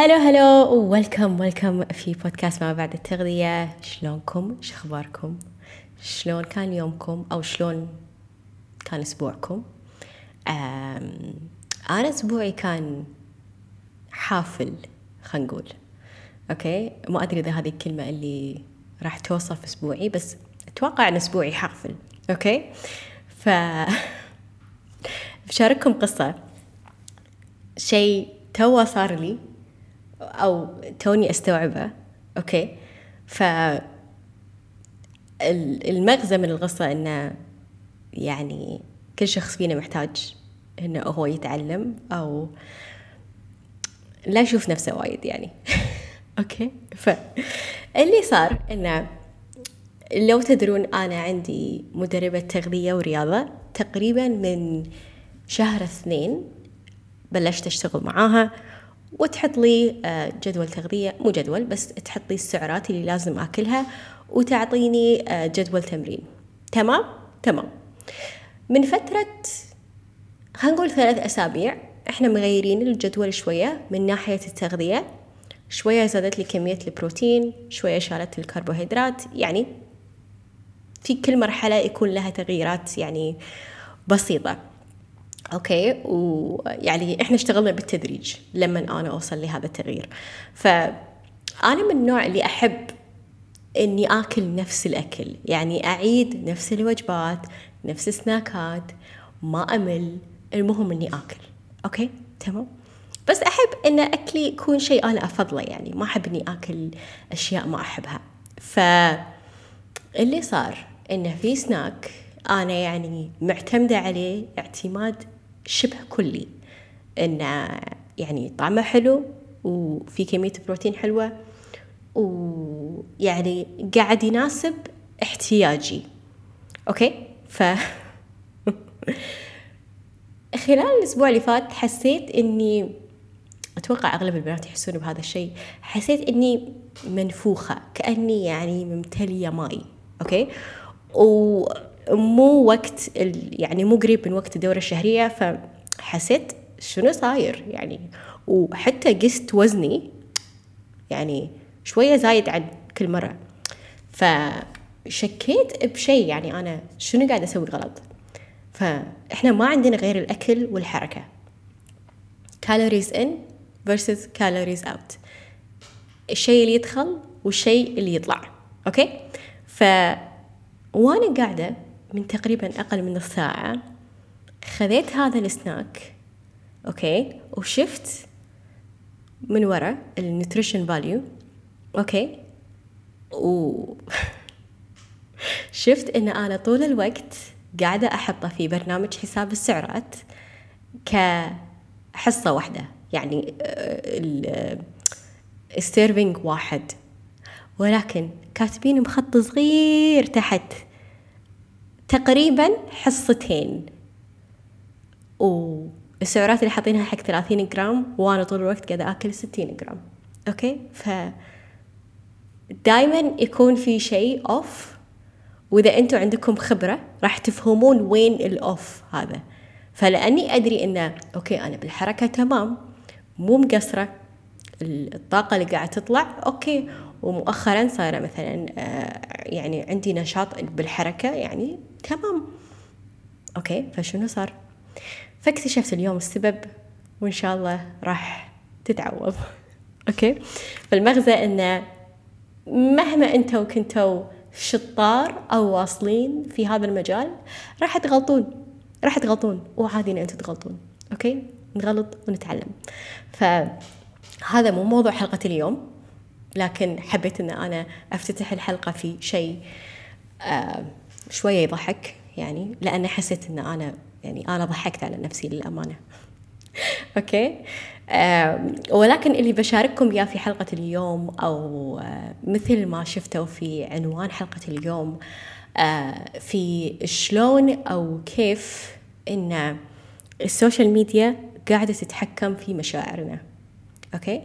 هلو ويلكم في بودكاست ما بعد التغذية. شلونكم؟ شخباركم؟ شلون كان يومكم أو شلون كان أسبوعكم؟ أنا أسبوعي كان حافل، خلينا نقول. أوكي، ما أدري إذا هذه الكلمة اللي راح توصف أسبوعي، بس أتوقع أن أسبوعي حافل. أوكي، فشارككم قصة، شيء توا صار لي أو توني أستوعبه. أوكي، فالمغزى من القصة إنه يعني كل شخص فينا محتاج إنه هو يتعلم أو لا يشوف نفسه وايد يعني. أوكي، فاللي صار إنه لو تدرون أنا عندي مدربة تغذية ورياضة تقريبا من شهر 2 بلشت أشتغل معاها، وتحط لي جدول تغذية، مو جدول بس تحط لي السعرات اللي لازم أكلها وتعطيني جدول تمرين. تمام. من فترة هنقول 3 أسابيع إحنا مغيرين الجدول شوية من ناحية التغذية، شوية زادت لي كمية البروتين، شوية شالت الكربوهيدرات، يعني في كل مرحلة يكون لها تغييرات يعني بسيطة. أوكي، ويعني إحنا اشتغلنا بالتدريج لما أنا أوصل لهذا التغيير. فأنا من النوع اللي أحب إني أكل نفس الأكل، يعني أعيد نفس الوجبات، نفس السناكات، ما أمل، المهم إني أكل. أوكي، تمام، بس أحب إن أكلي يكون شيء أنا أفضله، يعني ما أحب إني أكل أشياء ما أحبها. فاللي صار إنه في سناك أنا يعني معتمدة عليه اعتماد شبه كلي، إنه يعني طعمه حلو وفي كمية بروتين حلوة ويعني قاعد يناسب احتياجي. أوكي، خلال الأسبوع اللي فات حسيت إني، أتوقع أغلب البنات يحسون بهذا الشيء، حسيت إني منفوخة، كأني يعني ممتلية ماء. أوكي، ومو وقت يعني مو قريب من وقت الدورة الشهرية، فحسيت شنو صاير يعني. وحتى قست وزني يعني شوية زايد عن كل مرة، فشكيت بشيء يعني أنا شنو قاعد أسوي غلط. فإحنا ما عندنا غير الأكل والحركة، calories in versus calories out، الشيء اللي يدخل والشيء اللي يطلع. أوكي، وأنا قاعدة من تقريبا أقل من 1/2 ساعة خذيت هذا السناك. أوكي، وشفت من وراء النيوتريشن فاليو. أوكي، وشفت إن أنا طول الوقت قاعدة أحطه في برنامج حساب السعرات كحصة واحدة، يعني السيرفينج واحد، ولكن كاتبين بخط صغير تحت تقريبا حصتين، والسعرات اللي حاطينها حق 30 جرام، وأنا طول الوقت قاعدة أكل 60 جرام. أوكي، فدايما يكون في شيء أوف، وإذا أنتوا عندكم خبرة راح تفهمون وين الأوف هذا. فلأني أدري إنه أوكي أنا بالحركة تمام، مو مقصرة، الطاقة اللي قاعدة تطلع أوكي، ومؤخرا صايرة مثلا يعني عندي نشاط بالحركة يعني تمام. أوكي، فشنو صار؟ فاكتشفت اليوم السبب، وإن شاء الله راح تتعوض. أوكي، فالمغزى إنه مهما أنتوا كنتوا شطار أو واصلين في هذا المجال راح تغلطون، وعادي إن أنتوا تغلطون. أوكي، نغلط ونتعلم. فهذا مو موضوع حلقة اليوم، لكن حبيت إن أنا أفتتح الحلقة في شيء شوية يضحك، يعني لأن حسيت إن أنا يعني أنا ضحكت على نفسي للأمانة. أوكي، ولكن اللي بشارككم إياه في حلقة اليوم، أو مثل ما شفتوا في عنوان حلقة اليوم، في شلون أو كيف إن السوشال ميديا قاعدة تتحكم في مشاعرنا. أوكي،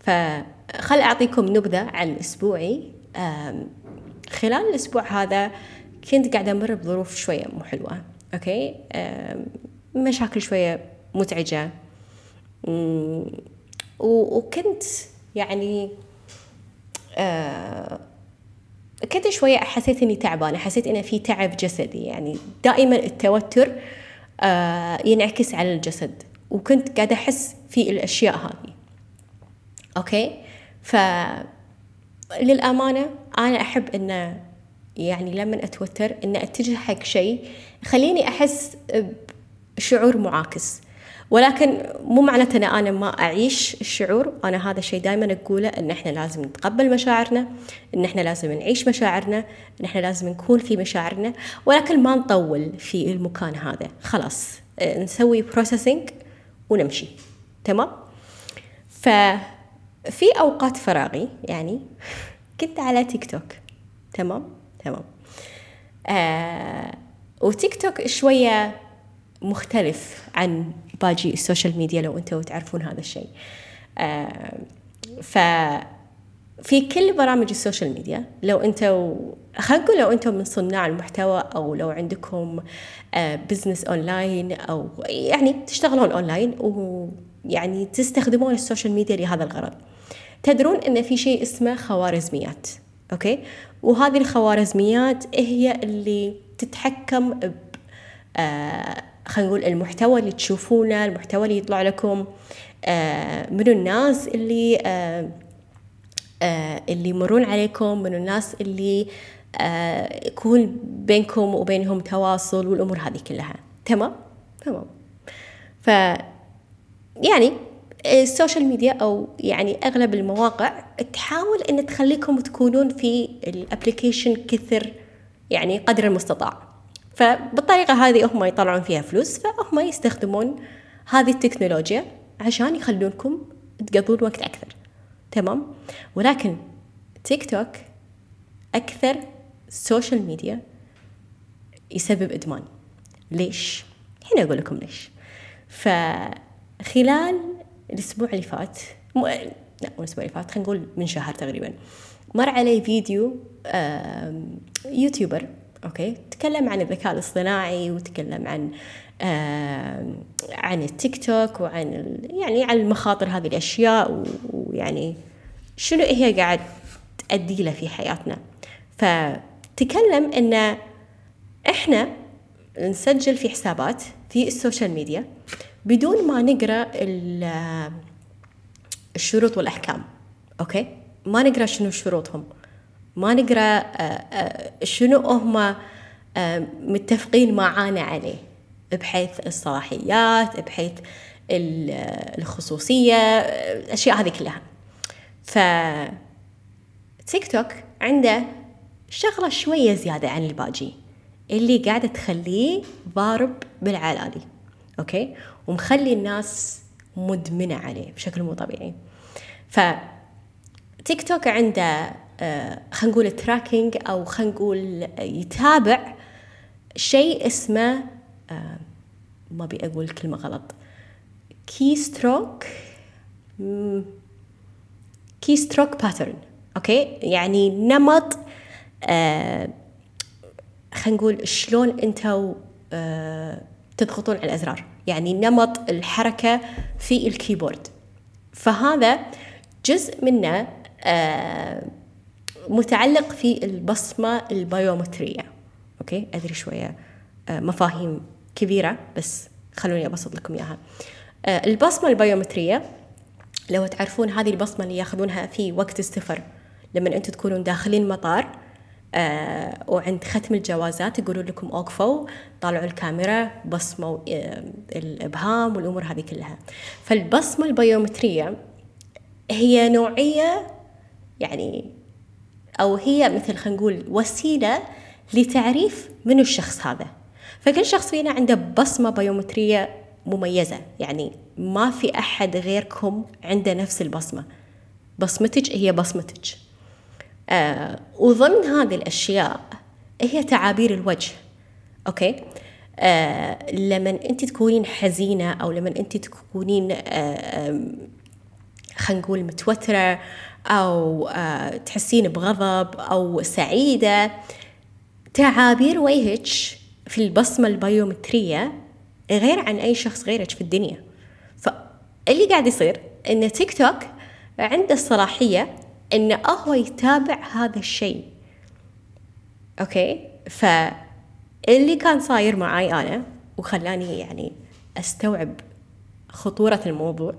فخل أعطيكم نبذة عن أسبوعي. خلال الأسبوع هذا كنت قاعدة أمر بظروف شوية مو حلوة. أوكي، مشاكل شوية متعجة، وكنت يعني كنت شوية حسيت إني تعبانة، حسيت إن في تعب جسدي، يعني دائما التوتر ينعكس على الجسد، وكنت قاعدة أحس في الأشياء هذه. أوكي، فللأمانة أنا أحب إن يعني لما أتوتر إن أتجه حق شيء خليني أحس بشعور معاكس، ولكن مو معناته أن أنا ما أعيش الشعور. أنا هذا الشيء دائما أقوله، أن إحنا لازم نتقبل مشاعرنا، إن إحنا لازم نعيش مشاعرنا، إن إحنا لازم نكون في مشاعرنا، ولكن ما نطول في المكان هذا. خلاص نسوي بروسيسنج ونمشي، تمام. ففي أوقات فراغي يعني كنت على تيك توك، تمام. وتيك توك شوية مختلف عن باجي السوشيال ميديا، لو أنتوا تعرفون هذا الشيء. ففي كل برامج السوشيال ميديا، لو أنتوا خلقوا، لو أنتوا من صناع المحتوى، أو لو عندكم بزنس أونلاين، أو يعني تشتغلون أونلاين ويعني تستخدمون السوشيال ميديا لهذا الغرض، تدرون أن في شيء اسمه خوارزميات. أوكي، وهذه الخوارزميات هي اللي تتحكم ب خلينا نقول المحتوى اللي تشوفونه، المحتوى اللي يطلع لكم، من الناس اللي اللي يمرون عليكم، من الناس اللي يكون بينكم وبينهم تواصل، والأمور هذه كلها، تمام. ف يعني السوشيال ميديا أو يعني أغلب المواقع تحاول أن تخليكم تكونون في الابليكيشن كثر يعني قدر المستطاع، فبالطريقة هذه هم يطلعون فيها فلوس، فهم يستخدمون هذه التكنولوجيا عشان يخلونكم تقضون وقت أكثر، تمام. ولكن تيك توك أكثر سوشيال ميديا يسبب إدمان. ليش؟ هنا أقول لكم ليش. فخلال الأسبوع اللي فات خلينا نقول من شهر تقريبا، مر علي فيديو يوتيوبر، أوكي، تكلم عن الذكاء الاصطناعي، وتكلم عن التيك توك، وعن يعني عن المخاطر هذه الأشياء، ويعني شنو هي قاعد تؤدي له في حياتنا. فتكلم إن إحنا نسجل في حسابات في السوشيال ميديا بدون ما نقرأ الشروط والأحكام. أوكي، ما نقرأ شنو شروطهم، ما نقرأ شنو هم متفقين معانا عليه، بحيث الصلاحيات، بحيث الخصوصية، الأشياء هذه كلها. فتيك توك عنده شغلة شوية زيادة عن الباجي، اللي قاعدة تخليه ضارب بالعلالي، أوكي، ومخلي الناس مدمنة عليه بشكل مو طبيعي. فتيك توك عنده خلينا نقول تراكينج، أو خلينا نقول يتابع شيء اسمه ما بيقول كلمة غلط، كي ستروك باترن، أوكي، يعني نمط، خلينا نقول شلون أنتوا تضغطون على الأزرار، يعني نمط الحركة في الكيبورد. فهذا جزء منه متعلق في البصمة البيومترية. أوكي، أدري شوية مفاهيم كبيرة، بس خلوني أبسط لكم إياها. البصمة البيومترية، لو تعرفون هذه البصمة اللي ياخذونها في وقت السفر، لما أنتوا تكونون داخلين مطار وعند ختم الجوازات يقولوا لكم أوقفوا، طالعوا الكاميرا، بصموا الإبهام والأمور هذه كلها. فالبصمة البيومترية هي نوعية يعني، أو هي مثل خلينا نقول وسيلة لتعريف من الشخص هذا. فكل شخص فينا عنده بصمة بيومترية مميزة، يعني ما في أحد غيركم عنده نفس البصمة، بصمتك هي بصمتك. وضمن هذه الأشياء هي تعابير الوجه. أوكي، لما أنت تكونين حزينة، أو لما أنت تكونين خلينا نقول متوترة، أو تحسين بغضب، أو سعيدة، تعابير وجهك في البصمة البيومترية غير عن أي شخص غيرك في الدنيا. فاللي قاعد يصير إن تيك توك عنده الصلاحية إنه هو يتابع هذا الشيء. أوكي، فاللي كان صاير معي أنا وخلاني يعني أستوعب خطورة الموضوع،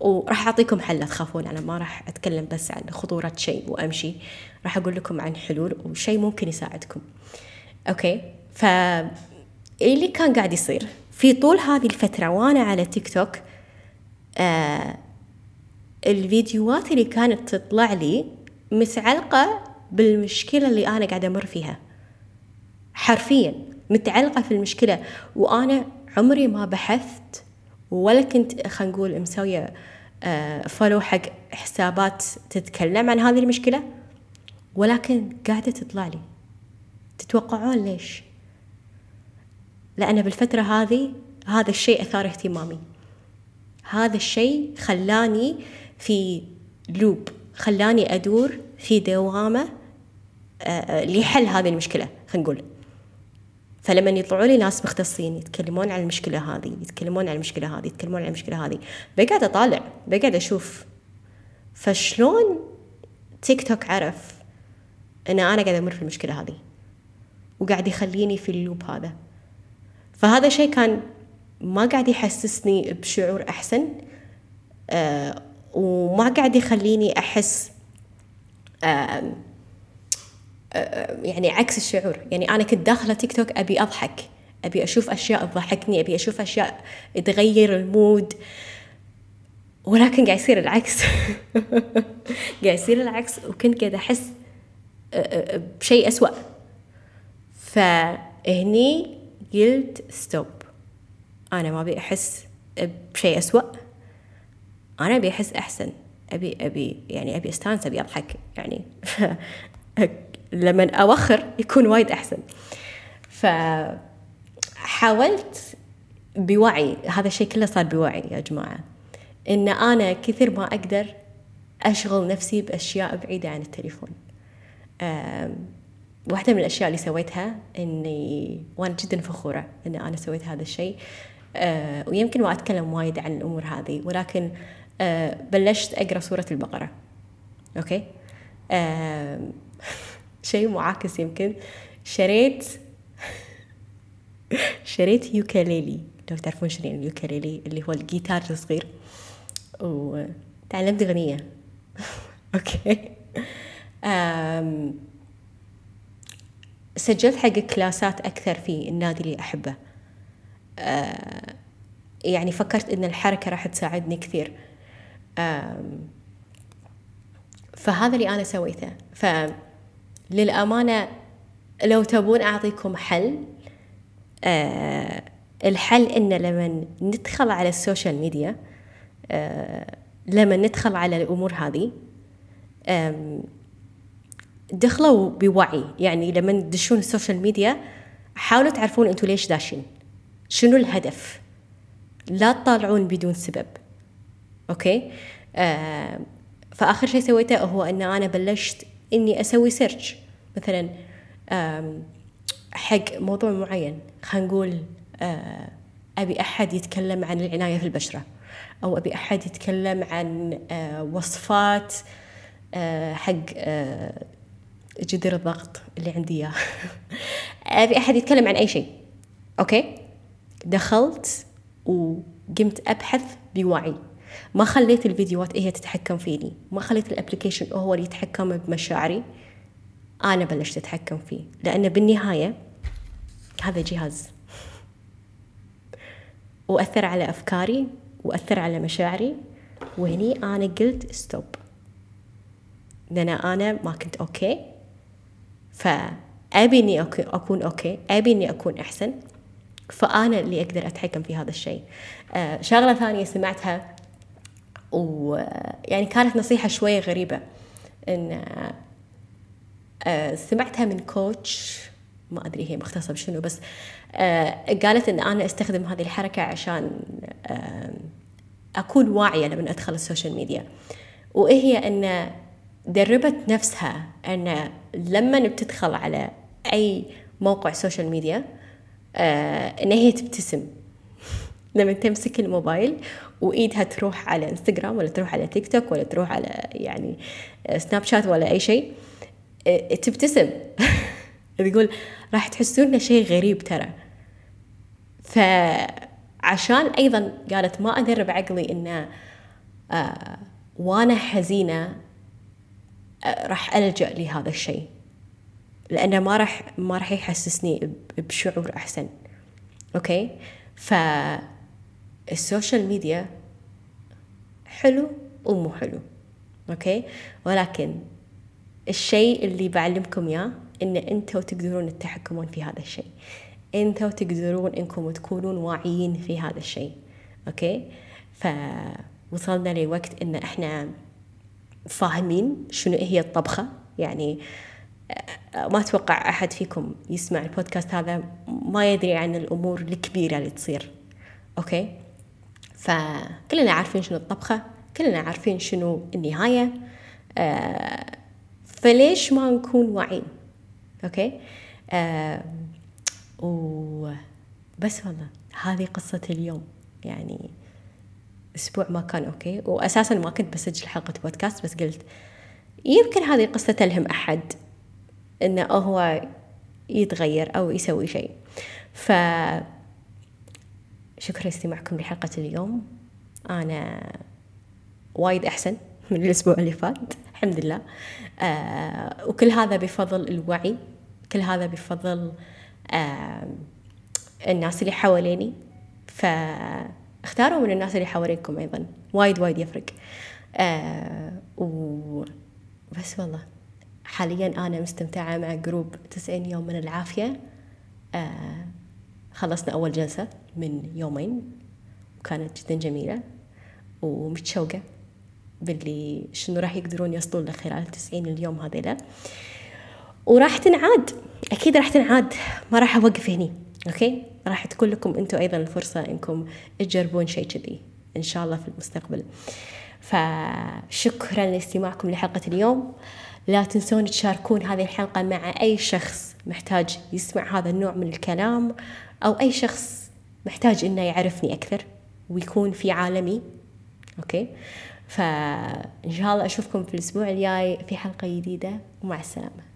وراح أعطيكم حل لا تخافون، أنا ما راح أتكلم بس عن خطورة شيء وأمشي، راح أقول لكم عن حلول وشيء ممكن يساعدكم. أوكي، فاللي كان قاعد يصير في طول هذه الفترة وأنا على تيك توك، الفيديوهات اللي كانت تطلع لي متعلقة بالمشكلة اللي أنا قاعدة أمر فيها، حرفيا متعلقة في المشكلة، وأنا عمري ما بحثت ولا كنت خلينا نقول مسوية فولو حق حسابات تتكلم عن هذه المشكلة، ولكن قاعدة تطلع لي. تتوقعون ليش؟ لأن بالفترة هذه هذا الشيء أثار اهتمامي، هذا الشيء خلاني في لوب، خلاني أدور في دوامة لحل هذه المشكلة خلينا نقول. فلما يطلعوا لي ناس مختصين يتكلمون عن المشكلة هذه، يتكلمون عن المشكلة هذه، يتكلمون عن المشكلة هذه، بقعد أطالع، بقعد أشوف. فشلون تيك توك عرف إن أنا قاعد أمر في المشكلة هذه وقاعد يخليني في اللوب هذا؟ فهذا شيء كان ما قاعد يحسسني بشعور أحسن، وما قاعد يخليني أحس يعني عكس الشعور. يعني أنا كنت داخلة تيك توك أبي أضحك، أبي أشوف أشياء تضحكني، أبي أشوف أشياء تغير المود، ولكن قاعد يصير العكس قاعد يصير العكس، وكنت قاعد أحس بشيء أسوأ. فهني قلت ستوب، أنا ما أبي أحس بشيء أسوأ، أنا أبي أحس أحسن، أبي يعني أبي أستانس، أبي أضحك يعني لما أوخر يكون وايد أحسن. فحاولت بوعي، هذا الشيء كله صار بوعي يا جماعة، إن أنا كثير ما أقدر أشغل نفسي بأشياء بعيدة عن التليفون. واحدة من الأشياء اللي سويتها إني وأنا جدا فخورة إن أنا سويت هذا الشيء، ويمكن ما أتكلم وايد عن الأمور هذه، ولكن بلشت أقرأ سورة البقرة. أوكي، شيء معاكس يمكن، شريت يوكاليلي، لو تعرفون شنو اليوكاليلي اللي هو الجيتار الصغير، وتعلمت أغنية. أوكي، سجلت حق كلاسات أكثر في النادي اللي أحبه. يعني فكرت إن الحركة راح تساعدني كثير. فهذا اللي أنا سويته. فللأمانة لو تبون أعطيكم حل، الحل إن لما ندخل على السوشيال ميديا، لما ندخل على الأمور هذه، دخلوا بوعي. يعني لما تدشون السوشيال ميديا حاولوا تعرفون أنتوا ليش داشين، شنو الهدف، لا تطالعون بدون سبب. أوكي، فآخر شيء سويته هو أن أنا بلشت إني أسوي سيرش مثلا حق موضوع معين، خلينا نقول أبي أحد يتكلم عن العناية في البشرة، أو أبي أحد يتكلم عن وصفات حق جدر الضغط اللي عندي إياه أبي أحد يتكلم عن أي شيء. أوكي، دخلت وقمت أبحث بوعي، ما خليت الفيديوهات هي تتحكم فيني، ما خليت الابليكيشن هو اللي يتحكم بمشاعري، أنا بلشت أتحكم فيه، لأن بالنهاية هذا جهاز وأثر على أفكاري وأثر على مشاعري. وهني أنا قلت ستوب، لأن أنا ما كنت أوكي، فأبي إني أكون أوكي، أبي إني أكون أحسن، فأنا اللي أقدر أتحكم في هذا الشيء. شغلة ثانية سمعتها، ويعني كانت نصيحة شوية غريبة، إن سمعتها من كوتش، ما أدري هي مختصة بشنو، بس قالت إن أنا أستخدم هذه الحركة عشان أكون واعية لما أدخل السوشيال ميديا، وهي إن دربت نفسها أن لما بتدخل على أي موقع سوشيال ميديا إن هي تبتسم لما تمسك الموبايل وايدها تروح على انستغرام ولا تروح على تيك توك ولا تروح على يعني سناب شات ولا اي شيء، تبتسم تقول راح تحسون شيء غريب ترى. فعشان ايضا قالت ما ادرب عقلي ان وانا حزينه راح ألجأ لهذا الشيء، لأنه ما راح يحسسني بشعور أحسن. أوكي، فالسوشيال ميديا حلو ومو حلو، أوكي، ولكن الشيء اللي بعلمكم ياه إن أنتوا تقدرون تتحكمون في هذا الشيء، أنتوا تقدرون إنكم تكونون واعيين في هذا الشيء. أوكي، فوصلنا لوقت إن إحنا فاهمين شنو هي الطبخة. يعني ما أتوقع أحد فيكم يسمع البودكاست هذا ما يدري عن الأمور الكبيرة اللي تصير، أوكي؟ فكلنا عارفين شنو الطبخة، كلنا عارفين شنو النهاية، فليش ما نكون واعين؟ أوكي؟ وبس والله هذه قصة اليوم. يعني أسبوع ما كان أوكي، وأساساً ما كنت بسجل حلقة بودكاست، بس قلت يمكن هذه قصة تلهم أحد إنه هو يتغير أو يسوي شيء. فشكراً استماعكم لحلقة اليوم، أنا وايد أحسن من الأسبوع اللي فات الحمد لله. وكل هذا بفضل الوعي، كل هذا بفضل الناس اللي حواليني. اختاروا من الناس اللي حوالينكم، أيضا وايد وايد يفرق. وبس والله حاليا أنا مستمتعة مع جروب 90 يوم من العافية. خلصنا أول جلسة من يومين وكانت جدا جميلة، ومتشوقة باللي شنو راح يقدرون يصلون له خلال 90 اليوم هذيلا، وراح تنعاد أكيد، راح تنعاد، ما راح أوقف هني. أوكي، راح تكون لكم أنتوا أيضا الفرصة إنكم تجربون شيء كذي إن شاء الله في المستقبل. فشكرا لاستماعكم لحلقة اليوم، لا تنسون تشاركون هذه الحلقة مع أي شخص محتاج يسمع هذا النوع من الكلام، أو أي شخص محتاج إنه يعرفني أكثر ويكون في عالمي. أوكي، فإن شاء الله أشوفكم في الأسبوع الجاي في حلقة جديدة، ومع السلامة.